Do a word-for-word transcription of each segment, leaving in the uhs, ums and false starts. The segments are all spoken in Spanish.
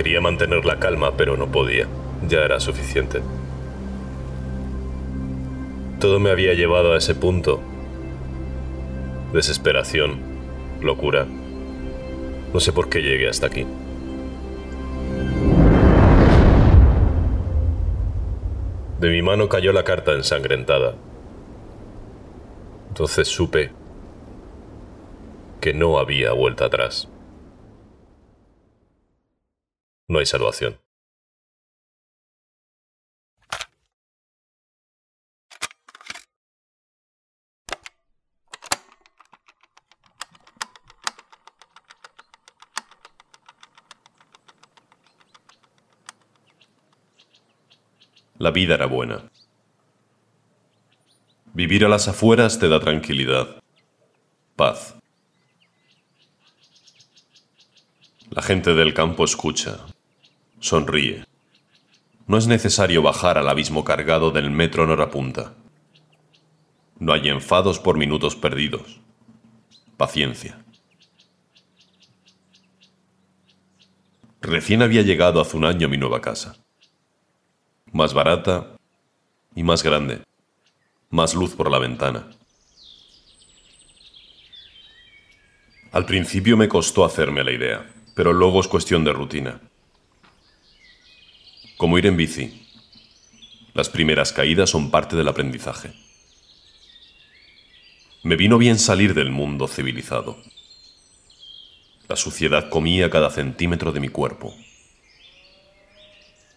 Quería mantener la calma, pero no podía. Ya era suficiente. Todo me había llevado a ese punto. Desesperación, locura. No sé por qué llegué hasta aquí. De mi mano cayó la carta ensangrentada. Entonces supe que no había vuelta atrás. No hay salvación. La vida era buena. Vivir a las afueras te da tranquilidad, paz. La gente del campo escucha, sonríe. No es necesario bajar al abismo cargado del metro en hora punta. No hay enfados por minutos perdidos. Paciencia. Recién había llegado hace un año a mi nueva casa. Más barata y más grande. Más luz por la ventana. Al principio me costó hacerme la idea, pero luego es cuestión de rutina. Como ir en bici. Las primeras caídas son parte del aprendizaje. Me vino bien salir del mundo civilizado. La suciedad comía cada centímetro de mi cuerpo.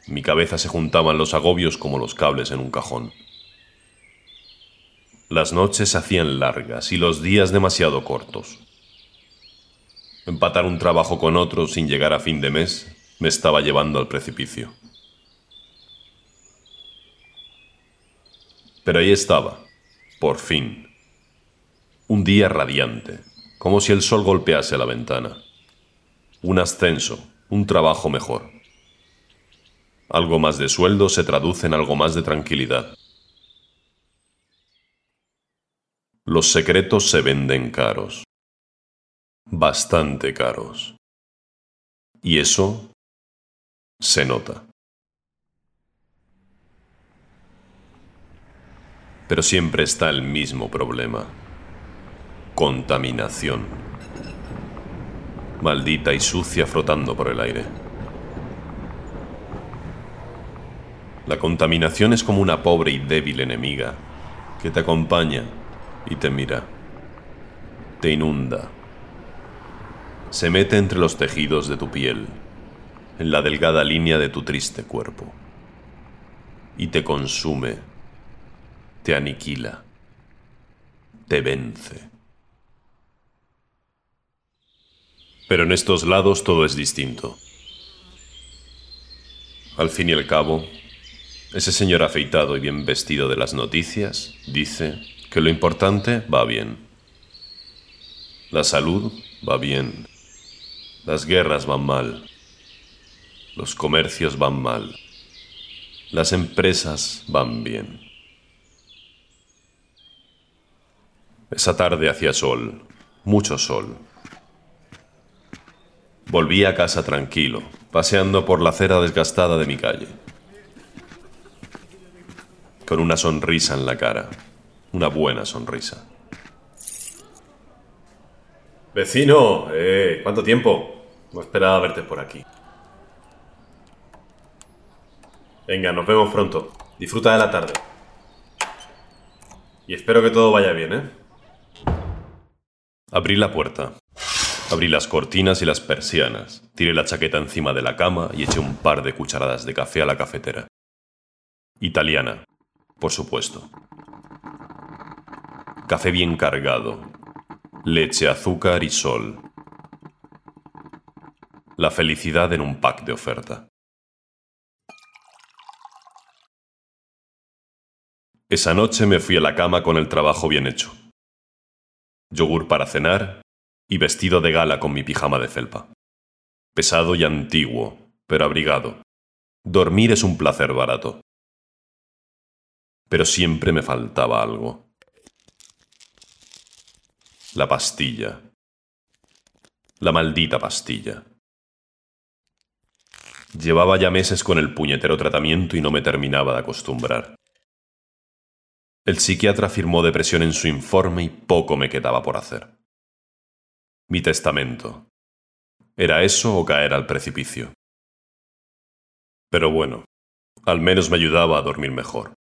Mi cabeza se juntaban los agobios como los cables en un cajón. Las noches se hacían largas y los días demasiado cortos. Empatar un trabajo con otro sin llegar a fin de mes me estaba llevando al precipicio. Pero ahí estaba, por fin. Un día radiante, como si el sol golpease la ventana. Un ascenso, un trabajo mejor. Algo más de sueldo se traduce en algo más de tranquilidad. Los secretos se venden caros. Bastante caros. Y eso se nota. Pero siempre está el mismo problema. Contaminación. Maldita y sucia flotando por el aire. La contaminación es como una pobre y débil enemiga que te acompaña y te mira, te inunda, se mete entre los tejidos de tu piel, en la delgada línea de tu triste cuerpo, y te consume, te aniquila, te vence. Pero en estos lados todo es distinto. Al fin y al cabo, ese señor afeitado y bien vestido de las noticias dice que lo importante va bien. La salud va bien. Las guerras van mal. Los comercios van mal. Las empresas van bien. Esa tarde hacía sol, mucho sol. Volví a casa tranquilo, paseando por la acera desgastada de mi calle. Con una sonrisa en la cara. Una buena sonrisa. ¡Vecino! ¡Eh! ¿Cuánto tiempo? No esperaba verte por aquí. Venga, nos vemos pronto. Disfruta de la tarde. Y espero que todo vaya bien, ¿eh? Abrí la puerta. Abrí las cortinas y las persianas. Tiré la chaqueta encima de la cama y eché un par de cucharadas de café a la cafetera. Italiana. Por supuesto. Café bien cargado. Leche, azúcar y sol. La felicidad en un pack de oferta. Esa noche me fui a la cama con el trabajo bien hecho. Yogur para cenar y vestido de gala con mi pijama de felpa. Pesado y antiguo, pero abrigado. Dormir es un placer barato. Pero siempre me faltaba algo. La pastilla. La maldita pastilla. Llevaba ya meses con el puñetero tratamiento y no me terminaba de acostumbrar. El psiquiatra firmó depresión en su informe y poco me quedaba por hacer. Mi testamento. Era eso o caer al precipicio. Pero bueno, al menos me ayudaba a dormir mejor.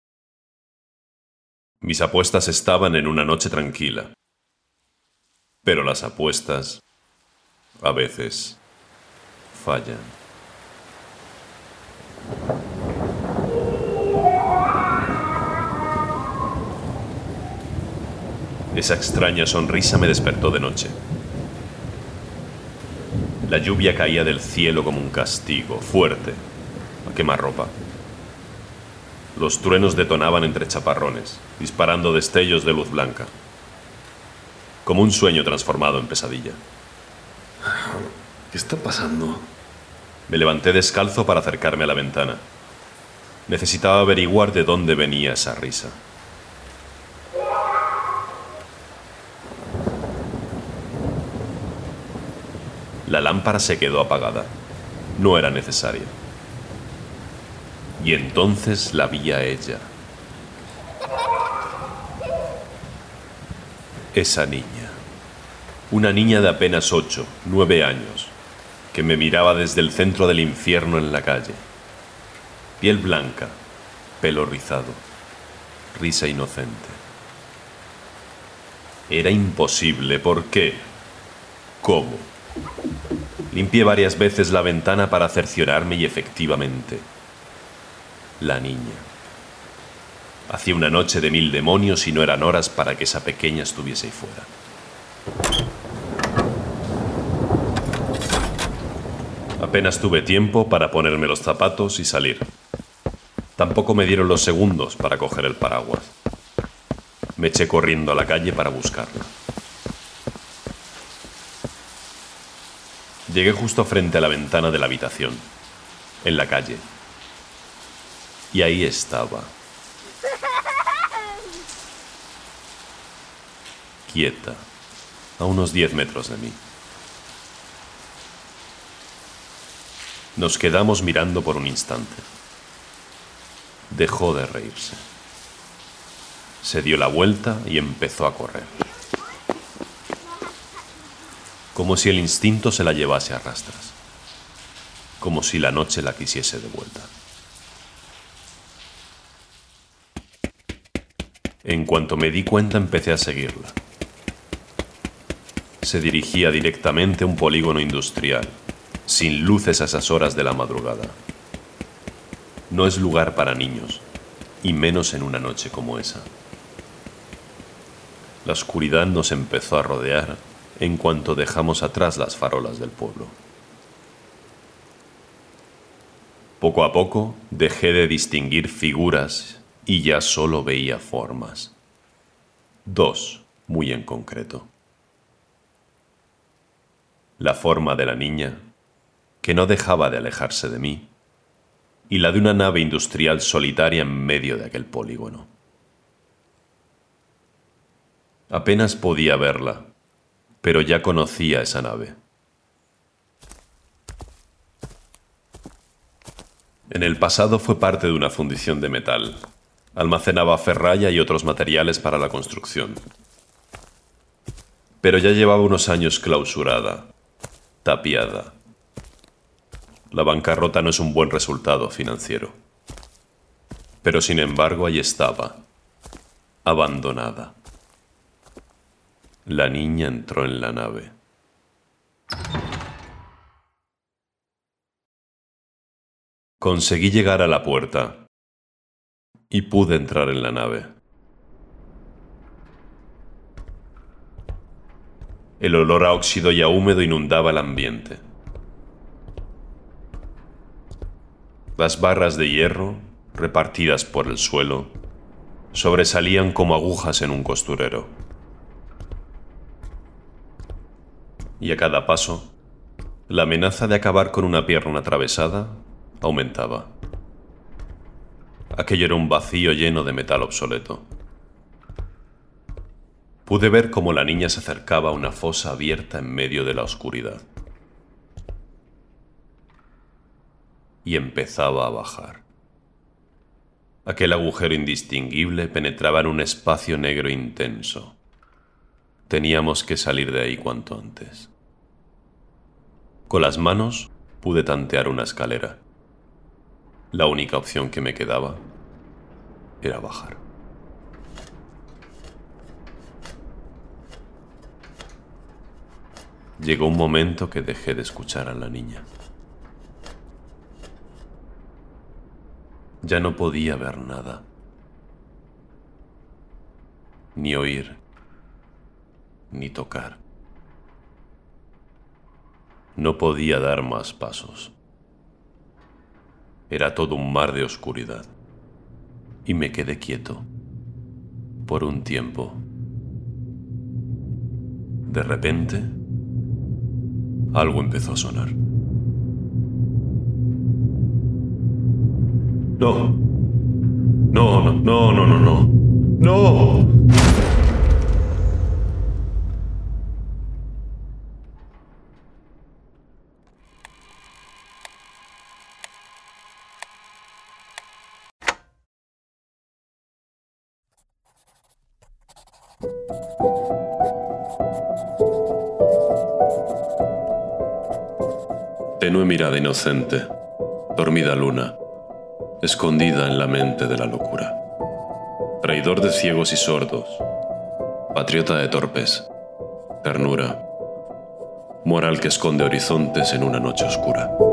Mis apuestas estaban en una noche tranquila. Pero las apuestas, a veces, fallan. Esa extraña sonrisa me despertó de noche. La lluvia caía del cielo como un castigo, fuerte, a quemarropa. Los truenos detonaban entre chaparrones, disparando destellos de luz blanca. Como un sueño transformado en pesadilla. ¿Qué está pasando? Me levanté descalzo para acercarme a la ventana. Necesitaba averiguar de dónde venía esa risa. La lámpara se quedó apagada. No era necesaria. Y entonces la vi a ella. Esa niña. Una niña de apenas ocho, nueve años, que me miraba desde el centro del infierno en la calle. Piel blanca, pelo rizado, risa inocente. Era imposible. ¿Por qué? ¿Cómo? Limpié varias veces la ventana para cerciorarme y efectivamente, la niña. Hacía una noche de mil demonios y no eran horas para que esa pequeña estuviese ahí fuera. Apenas tuve tiempo para ponerme los zapatos y salir. Tampoco me dieron los segundos para coger el paraguas. Me eché corriendo a la calle para buscarla. Llegué justo frente a la ventana de la habitación, en la calle. Y ahí estaba. Quieta, a unos diez metros de mí. Nos quedamos mirando por un instante. Dejó de reírse. Se dio la vuelta y empezó a correr. Como si el instinto se la llevase a rastras. Como si la noche la quisiese de vuelta. En cuanto me di cuenta, empecé a seguirla. Se dirigía directamente a un polígono industrial, sin luces a esas horas de la madrugada. No es lugar para niños, y menos en una noche como esa. La oscuridad nos empezó a rodear en cuanto dejamos atrás las farolas del pueblo. Poco a poco dejé de distinguir figuras y ya solo veía formas. Dos, muy en concreto. La forma de la niña, que no dejaba de alejarse de mí, y la de una nave industrial solitaria en medio de aquel polígono. Apenas podía verla, pero ya conocía esa nave. En el pasado fue parte de una fundición de metal. Almacenaba ferralla y otros materiales para la construcción. Pero ya llevaba unos años clausurada, tapiada. La bancarrota no es un buen resultado financiero. Pero sin embargo, ahí estaba, abandonada. La niña entró en la nave. Conseguí llegar a la puerta. Y pude entrar en la nave. El olor a óxido y a húmedo inundaba el ambiente. Las barras de hierro, repartidas por el suelo, sobresalían como agujas en un costurero. Y a cada paso, la amenaza de acabar con una pierna atravesada aumentaba. Aquello era un vacío lleno de metal obsoleto. Pude ver cómo la niña se acercaba a una fosa abierta en medio de la oscuridad. y empezaba a bajar. Aquel agujero indistinguible penetraba en un espacio negro intenso. Teníamos que salir de ahí cuanto antes. Con las manos pude tantear una escalera. La única opción que me quedaba era bajar. Llegó un momento que dejé de escuchar a la niña. Ya no podía ver nada, ni oír, ni tocar. No podía dar más pasos. Era todo un mar de oscuridad, y me quedé quieto por un tiempo. De repente, algo empezó a sonar. No, no, no, no, no, no, no, no. Tenue mirada inocente, dormida luna, escondida en la mente de la locura. Traidor de ciegos y sordos, patriota de torpes, ternura, moral que esconde horizontes en una noche oscura.